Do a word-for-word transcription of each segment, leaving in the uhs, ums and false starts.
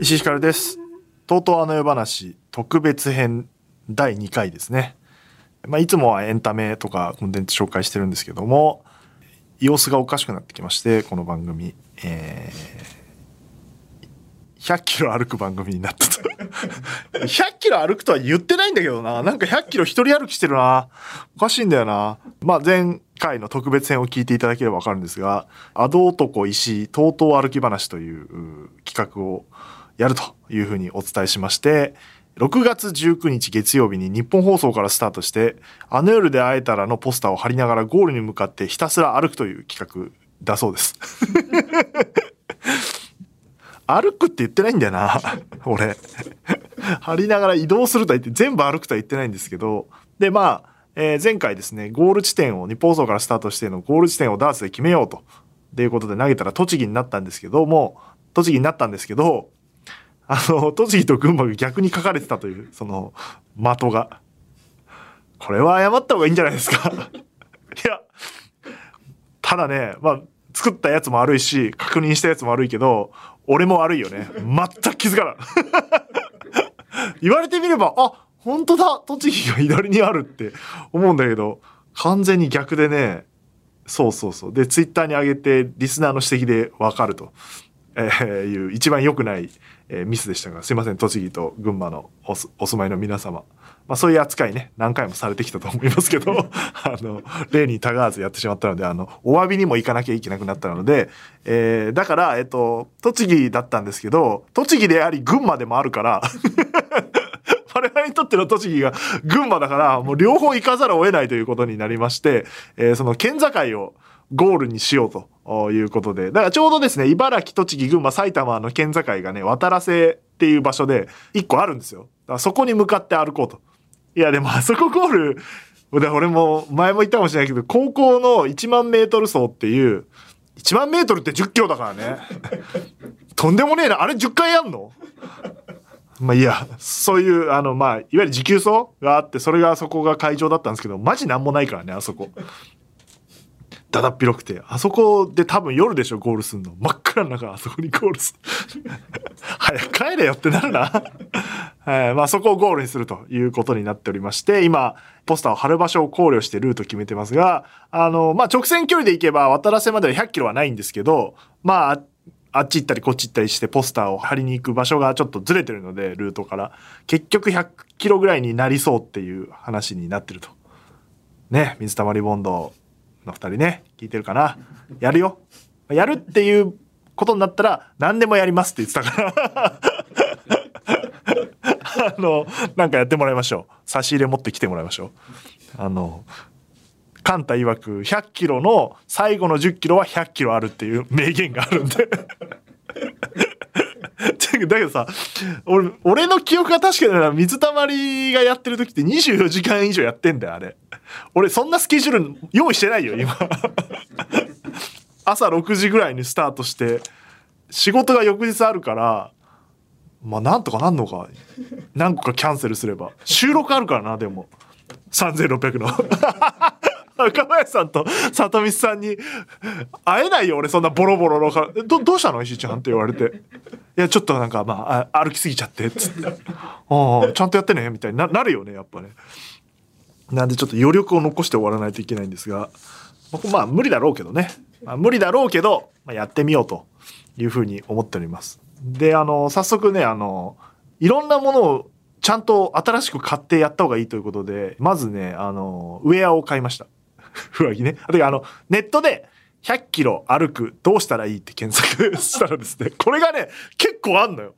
石井ひかるです。とうとうあの夜話特別編だいにかいですね。まあ、いつもはエンタメとかコンテンツ紹介してるんですけども、様子がおかしくなってきまして、この番組、えー、ひゃっキロ歩く番組になったとひゃっキロ歩くとは言ってないんだけどな、なんかひゃっキロ一人歩きしてるな、おかしいんだよな。まあ、前回の特別編を聞いていただければ分かるんですが、アド男石井とうとう歩き話という企画をやるというふうにお伝えしまして、ろくがつじゅうくにち月曜日に日本放送からスタートして、あの夜で会えたらのポスターを貼りながらゴールに向かってひたすら歩くという企画だそうです歩くって言ってないんだよな俺貼りながら移動するとは言って、全部歩くとは言ってないんですけど、でまあ、えー、前回ですね、ゴール地点を日本放送からスタートしてのゴール地点をダーツで決めようということで投げたら栃木になったんですけども栃木になったんですけどあの栃木と群馬が逆に書かれてたという、その的が、これは謝った方がいいんじゃないですかいや、ただね、まあ、作ったやつも悪いし確認したやつも悪いけど俺も悪いよね、全く気づかない言われてみれば、あ、本当だ、栃木が左にあるって思うんだけど、完全に逆でね。そうそうそう。でツイッターに上げてリスナーの指摘で分かるとえー、いう一番良くない、えー、ミスでしたが、すいません、栃木と群馬の お, お住まいの皆様、まあ、そういう扱いね、何回もされてきたと思いますけどあの例にたがわずやってしまったので、あのお詫びにも行かなきゃいけなくなったので、えー、だから、えっと、栃木だったんですけど、栃木であり群馬でもあるから我々にとっての栃木が群馬だから、もう両方行かざるを得ないということになりまして、えー、その県境をゴールにしようということで、だからちょうどですね、茨城、栃木、群馬、埼玉の県境がね、渡良瀬っていう場所でいっこあるんですよ。だからそこに向かって歩こうと。いやでもあそこゴール、俺も前も言ったかもしれないけど、高校のいちまんメートル走っていう、いちまんメートルってじゅっキロだからねとんでもねえな、あれじゅっかいやんのまあいいや、そういうあの、まあいわゆる持久走があって、それがそこが会場だったんですけど、マジなんもないからね、あそこだだっ広くて、あそこで多分夜でしょゴールすんの、真っ暗の中あそこにゴールする早く帰れよってなるな、えーまあ、そこをゴールにするということになっておりまして、今ポスターを貼る場所を考慮してルート決めてますが、あの、まあ、直線距離で行けば渡良瀬まではひゃっキロはないんですけど、まああっち行ったりこっち行ったりしてポスターを貼りに行く場所がちょっとずれてるので、ルートから結局ひゃっキロぐらいになりそうっていう話になってるとね。水溜りボンドのふたりね、聞いてるかな、やるよ、やるっていうことになったら何でもやりますって言ってたからあの、なんかやってもらいましょう、差し入れ持ってきてもらいましょう。あのカンタ曰くひゃっキロの最後のじゅっキロはひゃっキロあるっていう名言があるんでだけどさ、 俺, 俺の記憶が確かに、水たまりがやってる時ってにじゅうよじかん以上やってんだよあれ。俺そんなスケジュール用意してないよ今朝ろくじぐらいにスタートして、仕事が翌日あるから、まあなんとかなんのか、何個かキャンセルすれば、収録あるからな。でもさんぜんろっぴゃくの若林さんと里光さんに会えないよ俺、そんなボロボロのから ど, どうしたの石井ちゃんって言われて、いやちょっとなんかまあ歩きすぎちゃってっつっておちゃんとやってねみたいに な, なるよねやっぱね。なんでちょっと余力を残して終わらないといけないんですが、まあ無理だろうけどね、まあ、無理だろうけど、まあ、やってみようというふうに思っております。であの早速ね、あのいろんなものをちゃんと新しく買ってやった方がいいということで、まずねあのウェアを買いました上着ね。だからあのネットでひゃっキロ歩くどうしたらいいって検索したらですね、これがね結構あんのよ。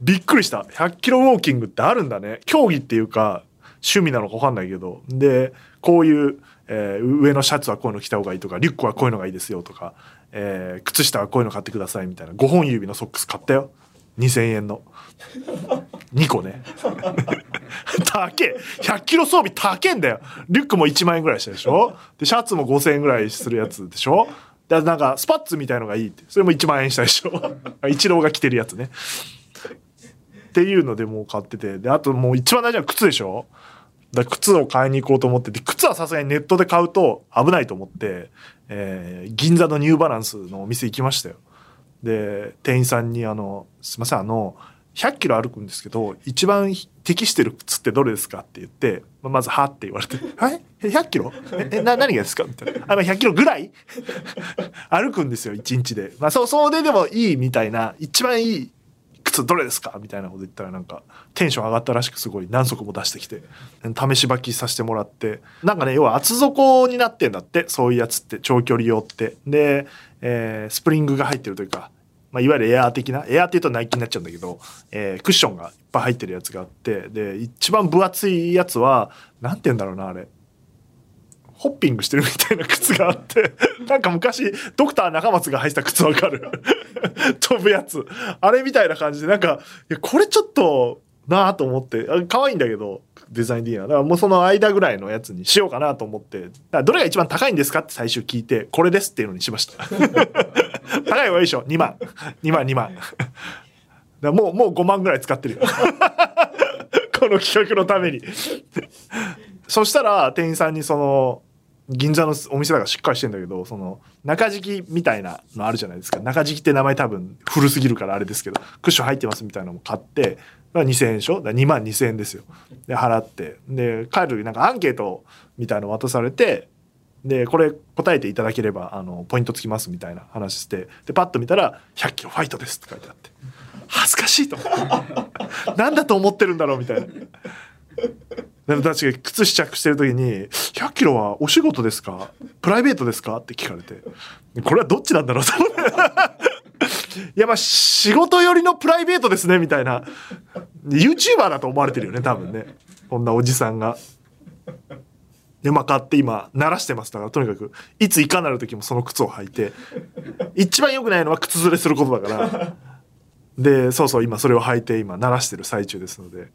びっくりした。ひゃっキロウォーキングってあるんだね。競技っていうか趣味なのか分かんないけど、でこういう、えー、上のシャツはこういうの着た方がいいとか、リュックはこういうのがいいですよとか、えー、靴下はこういうの買ってくださいみたいな。ごほん指のソックス買ったよ、にせんえんのにこね高え、ひゃっキロ装備高えんだよ。リュックもいちまんえんぐらいしたでしょ、でシャツもごせんえんぐらいするやつでしょ、でなんかスパッツみたいのがいいって、それもいちまんえんしたでしょ一郎が着てるやつね。っていうのでもう買ってて、であともう一番大事な靴でしょ。だ靴を買いに行こうと思ってて、靴はさすがにネットで買うと危ないと思って、えー、銀座のニューバランスのお店行きましたよ。で店員さんにあのすいませんあのひゃっキロ歩くんですけど一番適してる靴ってどれですかって言って、まあ、まずはって言われてえひゃっキロえな何がですかみたいな、あひゃっキロぐらい歩くんですよいちにちで、まあ、そうそうででもいいみたいな一番いい靴どれですかみたいなこと言ったらなんかテンション上がったらしくすごい何足も出してきて試し履きさせてもらって、なんかね要は厚底になってんだって、そういうやつって長距離用ってで、えー、スプリングが入ってるというか、まあ、いわゆるエアー的な、エアーって言うとナイキになっちゃうんだけど、えー、クッションがいっぱい入ってるやつがあって、で一番分厚いやつはなんて言うんだろうなあれホッピングしてるみたいな靴があってなんか昔ドクター中松が履いた靴わかる飛ぶやつ、あれみたいな感じでなんかいやこれちょっとなぁと思って、可愛いんだけどデザイン的な、だからもうその間ぐらいのやつにしようかなと思って、だからどれが一番高いんですかって最終聞いてこれですっていうのにしました高いわよいしょにまんにまんにまんだもうもうごまんぐらい使ってるよこの企画のためにそしたら店員さんにその銀座のお店だからしっかりしてんだけど、その中敷きみたいなのあるじゃないですか、中敷きって名前多分古すぎるからあれですけどクッション入ってますみたいなのも買ってにせんえんでしょ、にまんにせんえんですよ。で払ってで帰る時なんかアンケートみたいなの渡されて、でこれ答えていただければあのポイントつきますみたいな話して、でパッと見たらひゃっキロファイトですって書いてあって恥ずかしいとなんだと思ってるんだろうみたいな。でも確かに靴試着してる時にひゃっキロはお仕事ですかプライベートですかって聞かれて、これはどっちなんだろういやまあ仕事寄りのプライベートですねみたいな、 YouTuber だと思われてるよね多分ねこんなおじさんが。でまあ買って今慣らしてます。だからとにかくいついかなる時もその靴を履いて、一番良くないのは靴ずれすることだから、でそうそう今それを履いて今慣らしてる最中ですので、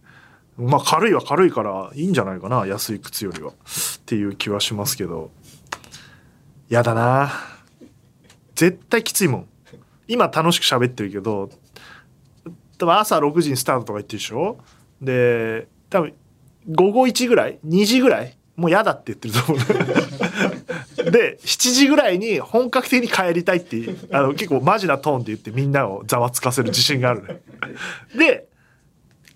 まあ軽いは軽いからいいんじゃないかな安い靴よりはっていう気はしますけど、やだな絶対きついもん。今楽しく喋ってるけど多分朝ろくじにスタートとか言ってるでしょ、で多分午後いちぐらいにじぐらいもうやだって言ってると思うでしちじぐらいに本格的に帰りたいってあの結構マジなトーンで言ってみんなをざわつかせる自信があるねで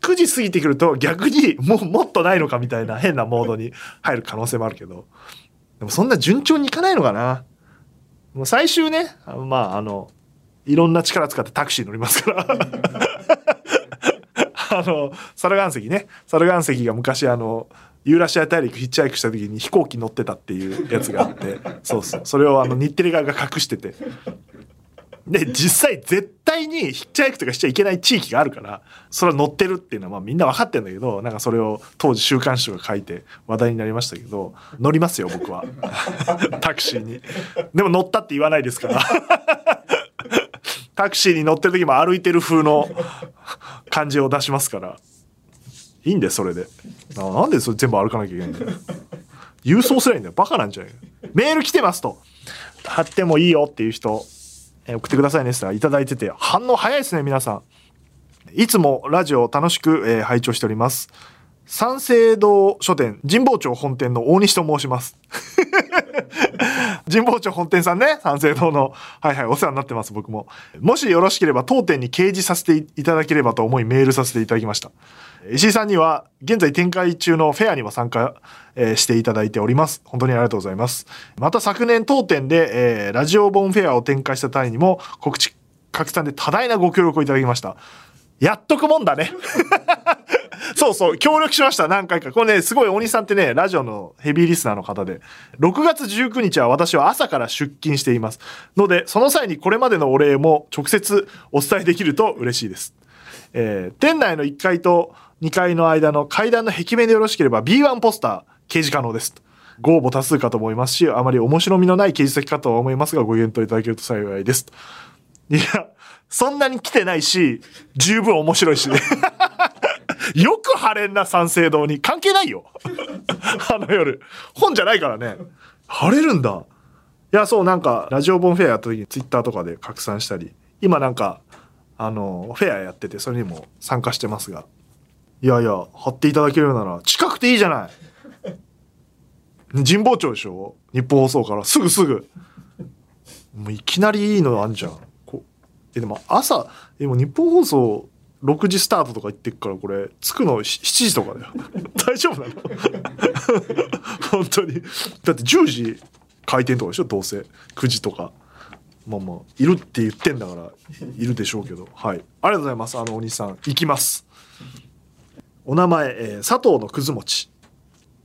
くじ過ぎてくると逆にもうもっとないのかみたいな変なモードに入る可能性もあるけど、でもそんな順調にいかないのかな。もう最終ねまああのいろんな力使ってタクシー乗りますからあのサルガン石ね、サルガン石が昔あのユーラシア大陸ヒッチハイクした時に飛行機乗ってたっていうやつがあってそうそうそれをあの日テレ側が隠してて、で実際絶対にヒッチハイクとかしちゃいけない地域があるから、それは乗ってるっていうのはまあみんな分かってんだけど、なんかそれを当時週刊誌とか書いて話題になりましたけど、乗りますよ僕はタクシーに。でも乗ったって言わないですからタクシーに乗ってる時も歩いてる風の感じを出しますからいいんだよそれで。な, なんでそれ全部歩かなきゃいけないんだよ、郵送すりゃいいんだよ、バカなんじゃない。メール来てますと貼ってもいいよっていう人送ってくださいねっていただいてて、反応早いですね皆さん。いつもラジオを楽しく、えー、拝聴しております。三省堂書店神保町本店の大西と申します神保町本店さんね、三省堂の、はいはい、お世話になってます僕も。もしよろしければ当店に掲示させていただければと思いメールさせていただきました。石井さんには現在展開中のフェアにも参加、えー、していただいております。本当にありがとうございます。また昨年当店で、えー、ラジオ本フェアを展開した際にも告知拡散で多大なご協力をいただきました。やっとくもんだねそうそう協力しました何回か。これねすごい、大西さんってねラジオのヘビーリスナーの方で、ろくがつじゅうくにちは私は朝から出勤していますので、その際にこれまでのお礼も直接お伝えできると嬉しいです、えー、店内のいっかいとにかいの間の階段の壁面でよろしければ ビーワン ポスター掲示可能です。ご応募多数かと思いますし、あまり面白みのない掲示先かとは思いますがご検討いただけると幸いです。いやそんなに来てないし十分面白いし、ね、よく晴れんな三省堂に。関係ないよあの夜本じゃないからね、晴れるんだ。いやそう、なんかラジオ本フェアやった時にツイッターとかで拡散したり、今なんかあのフェアやっててそれにも参加してますが、いやいや貼っていただけるなら近くていいじゃない、ね、神保町でしょ、日本放送からすぐすぐもういきなりいいのあんじゃん。こえでも朝でも日本放送ろくじスタートとか言ってっから、これ着くのしちじとかだよ大丈夫なの本当にだってじゅうじ開店とかでしょ、どうせくじとか、まあまあいるって言ってんだからいるでしょうけど、はい、ありがとうございます。あのお兄さん行きます。お名前、えー、佐藤のくず餅。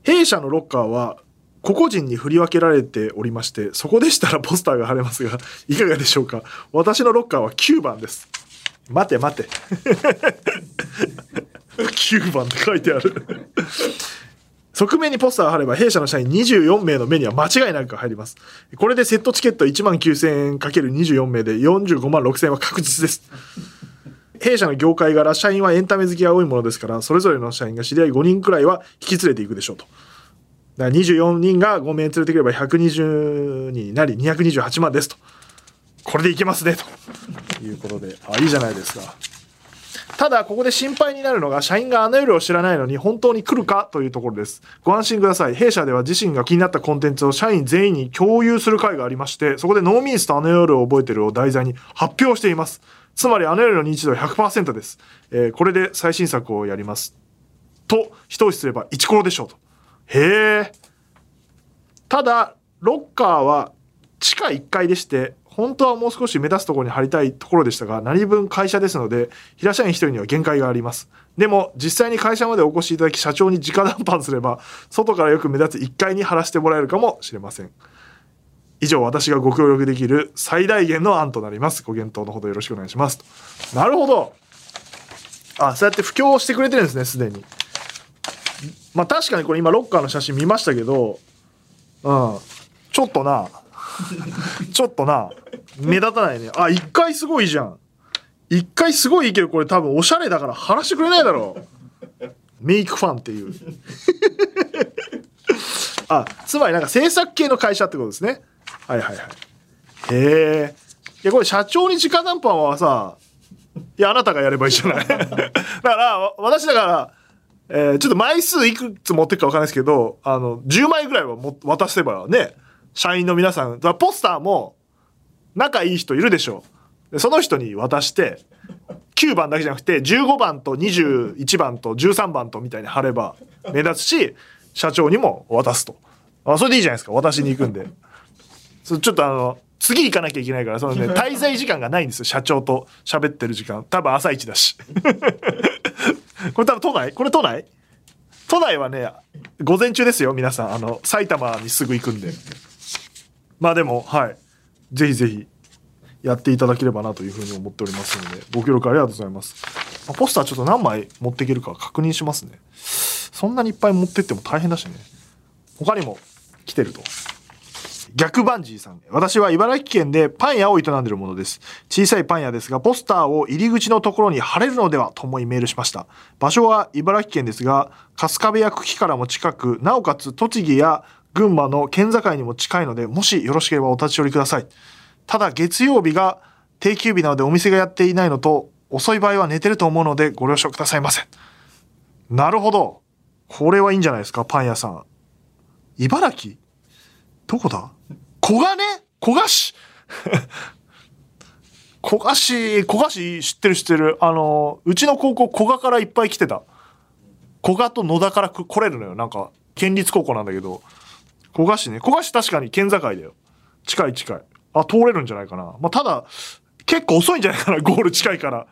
弊社のロッカーは個々人に振り分けられておりまして、そこでしたらポスターが貼れますがいかがでしょうか。私のロッカーはきゅうばんです。待て待てきゅうばんって書いてある側面にポスターを貼れば弊社の社員にじゅうよんめいの目には間違いなく入ります。これでセットチケット いちまんきゅうせんえん かけるにじゅうよん 名で よんじゅうごまんろくせんえんは確実です弊社の業界柄社員はエンタメ好きが多いものですから、それぞれの社員が知り合いごにんくらいは引き連れていくでしょうと。だからにじゅうよにんがごめい連れてくればひゃくにじゅうにんになりにひゃくにじゅうはちまんですと。これでいけますねということで、あ、いいじゃないですか。ただここで心配になるのが社員があの夜を知らないのに本当に来るかというところです。ご安心ください。弊社では自身が気になったコンテンツを社員全員に共有する会がありまして、そこでノーミースとあの夜を覚えてるを題材に発表しています。つまりあの夜の認知度 ひゃくパーセント です、えー、これで最新作をやりますと一押しすればイチコロでしょうと。へえ。ただロッカーは地下いっかいでして、本当はもう少し目立つところに貼りたいところでしたが、何分会社ですので平社員一人には限界があります。でも実際に会社までお越しいただき社長に直談判すれば外からよく目立ついっかいに貼らせてもらえるかもしれません。以上、私がご協力できる最大限の案となります。ご検討のほどよろしくお願いしますと。なるほど。あ、そうやって布教をしてくれてるんですね、すでに。まあ確かにこれ今ロッカーの写真見ましたけど、うん、ちょっとなちょっとな目立たないね。あ、いっかいすごいじゃん。いっかいすごいいいけど、これ多分おしゃれだから貼らしてくれないだろうメイクファンっていうあ、つまりなんか制作系の会社ってことですね。はいはいはい。へえ。これ社長に直談判はさ、いやあなたがやればいいじゃないだから私だから、えー、ちょっと枚数いくつ持ってくか分かんないですけど、あのじゅうまいぐらいはも渡せばね、社員の皆さん、ポスターも仲いい人いるでしょう。その人に渡してきゅうばんだけじゃなくてじゅうごばんとにじゅういちばんとじゅうさんばんとみたいに貼れば目立つし、社長にも渡すと。あ、それでいいじゃないですか。私に行くんで。ちょっとあの次行かなきゃいけないから、そのね、滞在時間がないんですよ。社長と喋ってる時間多分朝一だしこれ多分都内、これ都内都内はね午前中ですよ皆さん。あの埼玉にすぐ行くんで、まあでも、はい、ぜひぜひやっていただければなというふうに思っておりますので、ご協力ありがとうございます。まあ、ポスターちょっと何枚持っていけるか確認しますね。そんなにいっぱい持ってっても大変だしね。他にも来てると。逆バンジーさん。私は茨城県でパン屋を営んでいるものです。小さいパン屋ですがポスターを入り口のところに貼れるのではと思いメールしました。場所は茨城県ですが春日部や久喜からも近く、なおかつ栃木や群馬の県境にも近いので、もしよろしければお立ち寄りください。ただ月曜日が定休日なのでお店がやっていないのと、遅い場合は寝てると思うのでご了承くださいませ。なるほど。これはいいんじゃないですか、パン屋さん。茨城どこだ？小金？小菓子小菓子、小菓子知ってる知ってる。あの、うちの高校小賀からいっぱい来てた。小賀と野田から来れるのよ。なんか、県立高校なんだけど。小菓子ね。小菓子確かに県境だよ。近い近い。あ、通れるんじゃないかな。まあ、ただ、結構遅いんじゃないかな。ゴール近いから。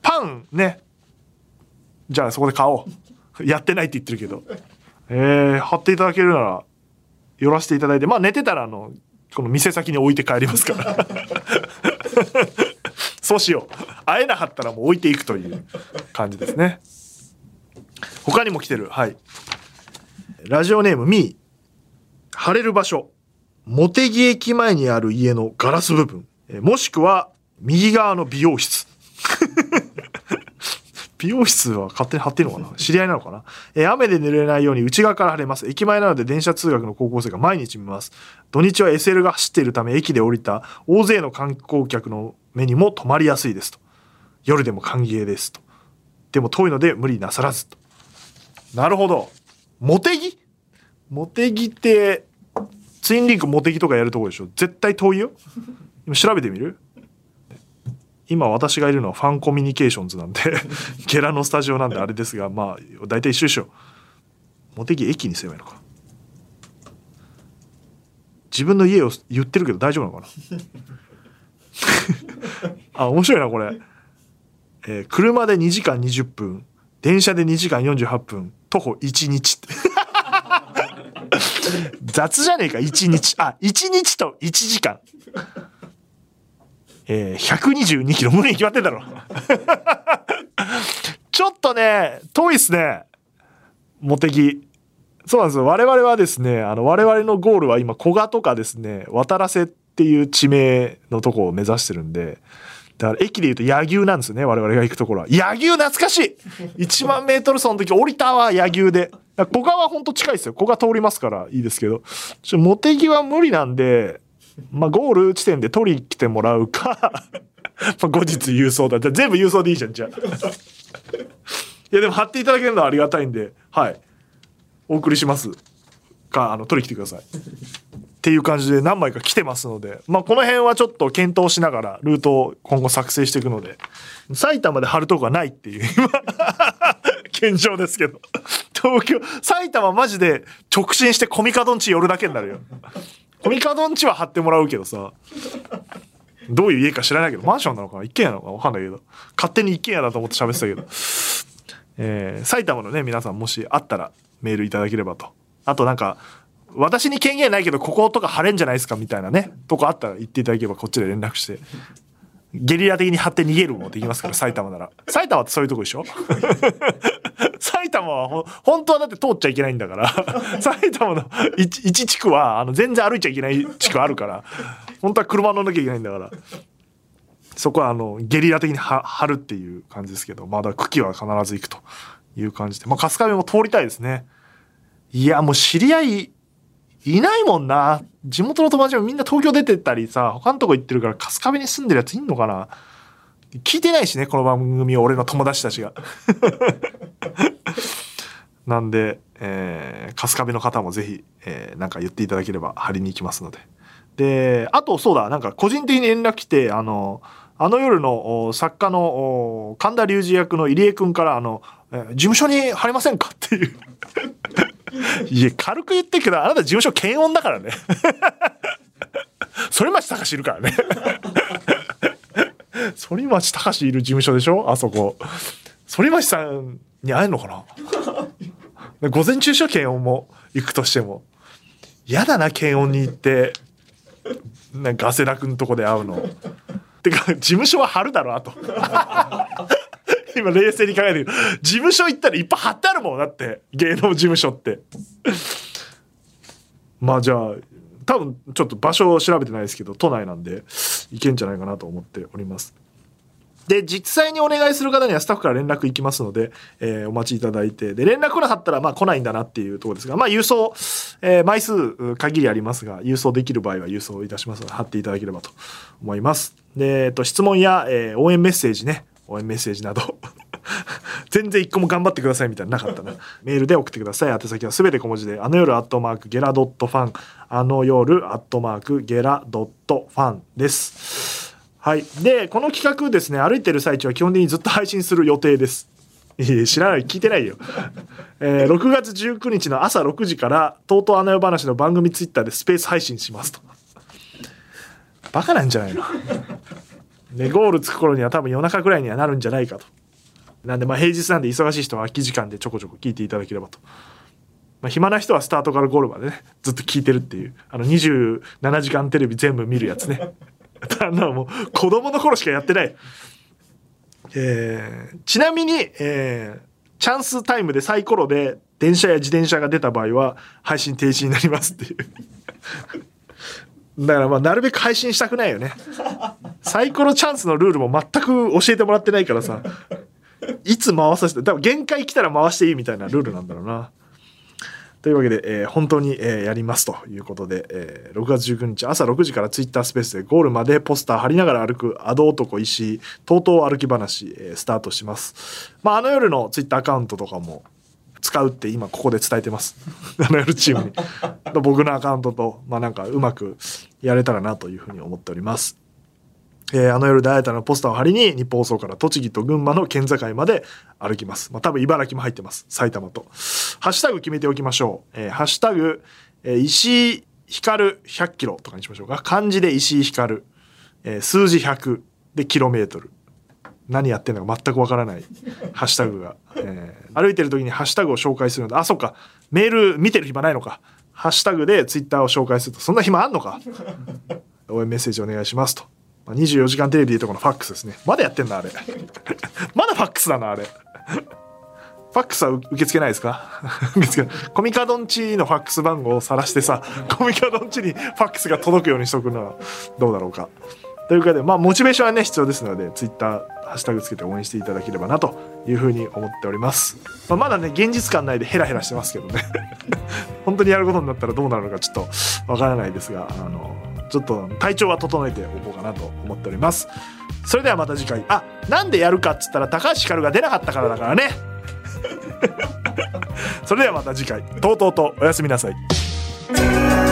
パンね。じゃあそこで買おう。やってないって言ってるけど。えー、貼っていただけるなら。寄らせていただいて、まあ寝てたらあのこの店先に置いて帰りますからそうしよう。会えなかったらもう置いていくという感じですね。他にも来てる。はい。ラジオネームミー。晴れる場所、茂木駅前にある家のガラス部分、もしくは右側の美容室美容室は勝手に貼ってるのかな、知り合いなのかな、えー、雨で濡れないように内側から貼れます。駅前なので電車通学の高校生が毎日見ます。土日は エスエル が走っているため駅で降りた大勢の観光客の目にも留まりやすいですと。夜でも歓迎ですと。でも遠いので無理なさらずと。なるほど。モテギモテギってツインリンクモテギとかやるとこでしょ。絶対遠いよ。今調べてみる。今私がいるのはファンコミュニケーションズなんでゲラのスタジオなんであれですが、まあ大体一緒でしょ。モテギ駅にすればいいのか。自分の家を言ってるけど大丈夫なのかなあ、面白いなこれ、えー、車でにじかんにじゅっぷん、電車でにじかんよんじゅうはっぷん、徒歩いちにちって雑じゃねえか。いちにち、あ、いちにちといちじかん、えー、ひゃくにじゅうにキロ、無理に決まってんだろちょっとね遠いっすねモテギ。そうなんですよ。我々はですね、あの我々のゴールは今古賀とかですね、渡良瀬っていう地名のとこを目指してるんで、だから駅でいうと柳生なんですよね、我々が行くところは。柳生懐かしいいちまんメートル走の時降りたわ柳生で。古賀はほんと近いですよ。古賀通りますからいいですけど、ちょモテギは無理なんで、まあ、ゴール地点で取り来てもらうかま後日郵送だ。じゃ全部郵送でいいじゃんじゃあいやでも貼っていただけるのはありがたいんで、はい。お送りしますか、あの取り来てくださいっていう感じで何枚か来てますので、まあこの辺はちょっと検討しながらルートを今後作成していくので、埼玉で貼るとこがないっていう今現状ですけど、東京埼玉マジで直進してコミカドンチ寄るだけになるよ。コミカドンチは貼ってもらうけどさ、どういう家か知らないけどマンションなのかな一軒家なのか分かんないけど、勝手に一軒家だと思って喋ってたけど、えー、埼玉のね皆さんもしあったらメールいただければと。あとなんか私に権限ないけどこことか貼れんじゃないですかみたいなねとこあったら言っていただければこっちで連絡して、ゲリラ的に貼って逃げるもできますから。埼玉なら、埼玉ってそういうとこでしょ埼玉はほ本当はだって通っちゃいけないんだから埼玉の 一, 一地区はあの全然歩いちゃいけない地区あるから本当は車乗んなきゃいけないんだから、そこはあのゲリラ的に貼るっていう感じですけど、まだ茎は必ず行くという感じで、まあ、春日部も通りたいですね。いやもう知り合いいないもんな。地元の友達もみんな東京出てったりさ、他のとこ行ってるから、春日部に住んでるやついんのかな。聞いてないしねこの番組を俺の友達たちがなんで、えー、春日部の方もぜひ、えー、なんか言っていただければ貼りに行きますので。であとそうだ、なんか個人的に連絡来て、あのあの夜の作家の神田隆二役の入江くんから、あの事務所に貼れませんかっていういや軽く言ってるけどあなた事務所検温だからね反町隆史いるからね反町隆史いる事務所でしょあそこ。反町さんに会えるのかな午前中しょ検温も行くとしてもやだな、検温に行ってなんかガセラ君のとこで会うのてか事務所は貼るだろあと今冷静に考えてる。事務所行ったらいっぱい貼ってあるもんだって芸能事務所ってまあじゃあ多分ちょっと場所を調べてないですけど都内なんで行けんじゃないかなと思っております。で実際にお願いする方にはスタッフから連絡いきますので、えー、お待ちいただいて、で連絡来なかったらまあ来ないんだなっていうところですが、まあ郵送、えー、枚数限りありますが郵送できる場合は郵送いたしますので貼っていただければと思います。で、えー、と質問や、えー、応援メッセージね、応援メッセージなど全然一個も頑張ってくださいみたいななかったなメールで送ってください。宛先はすべて小文字で、あの夜アットマークゲラドットファン、あの夜アットマークゲラドットファンです。はい、でこの企画ですね、歩いてる最中は基本的にずっと配信する予定です。いや知らない、聞いてないよ、えー、ろくがつじゅうくにちの朝ろくじからとうとうあの夜話の番組ツイッターでスペース配信しますと。バカなんじゃないのでゴールつく頃には多分夜中ぐらいにはなるんじゃないかと。なんでまあ平日なんで忙しい人は空き時間でちょこちょこ聞いていただければと。まあ、暇な人はスタートからゴールまでねずっと聞いてるっていう、あのにじゅうななじかんテレビ全部見るやつねあんなもう子供の頃しかやってない、えー、ちなみに、えー、チャンスタイムでサイコロで電車や自転車が出た場合は配信停止になりますっていうだからまあなるべく配信したくないよね。サイコロチャンスのルールも全く教えてもらってないからさ、いつ回させて多分限界来たら回していいみたいなルールなんだろうな。というわけで、えー、本当に、えー、やりますということで、えー、ろくがつじゅうくにち朝ろくじからツイッタースペースでゴールまでポスター貼りながら歩くアド男石井とうとう歩き話、えー、スタートします、まあ、あの夜のツイッターアカウントとかも使うって今ここで伝えてますあの夜チームに僕のアカウントと、まあ、なんかうまくやれたらなというふうに思っております。えー、あの夜で新たなポスターを貼りに日本放送から栃木と群馬の県境まで歩きます。まあ、多分茨城も入ってます。埼玉と。ハッシュタグ決めておきましょう。えー、ハッシュタグ、えー、石井光るひゃっキロとかにしましょうか。漢字で石井光る、えー、数字ひゃくでキロメートル。何やってんのか全くわからないハッシュタグが、えー、歩いてる時にハッシュタグを紹介するので、あ、そっか、メール見てる暇ないのか。ハッシュタグでツイッターを紹介するとそんな暇あんのか。応援メッセージお願いしますと。にじゅうよじかんテレビでいうとこのファックスですね。まだやってんなあれまだファックスだなあれファックスは受け付けないですかコミカドンチのファックス番号を晒してさ、コミカドンチにファックスが届くようにしとくのはどうだろうかというかで、まあモチベーションはね必要ですので、ツイッターハッシュタグつけて応援していただければなというふうに思っております。まあ、まだね現実感ないでヘラヘラしてますけどね本当にやることになったらどうなるのかちょっとわからないですが、あのちょっと体調は整えておこうかなと思っております。それではまた次回。あ、なんでやるかっつったら高橋ひかるが出なかったからだからねそれではまた次回、とうとうとおやすみなさい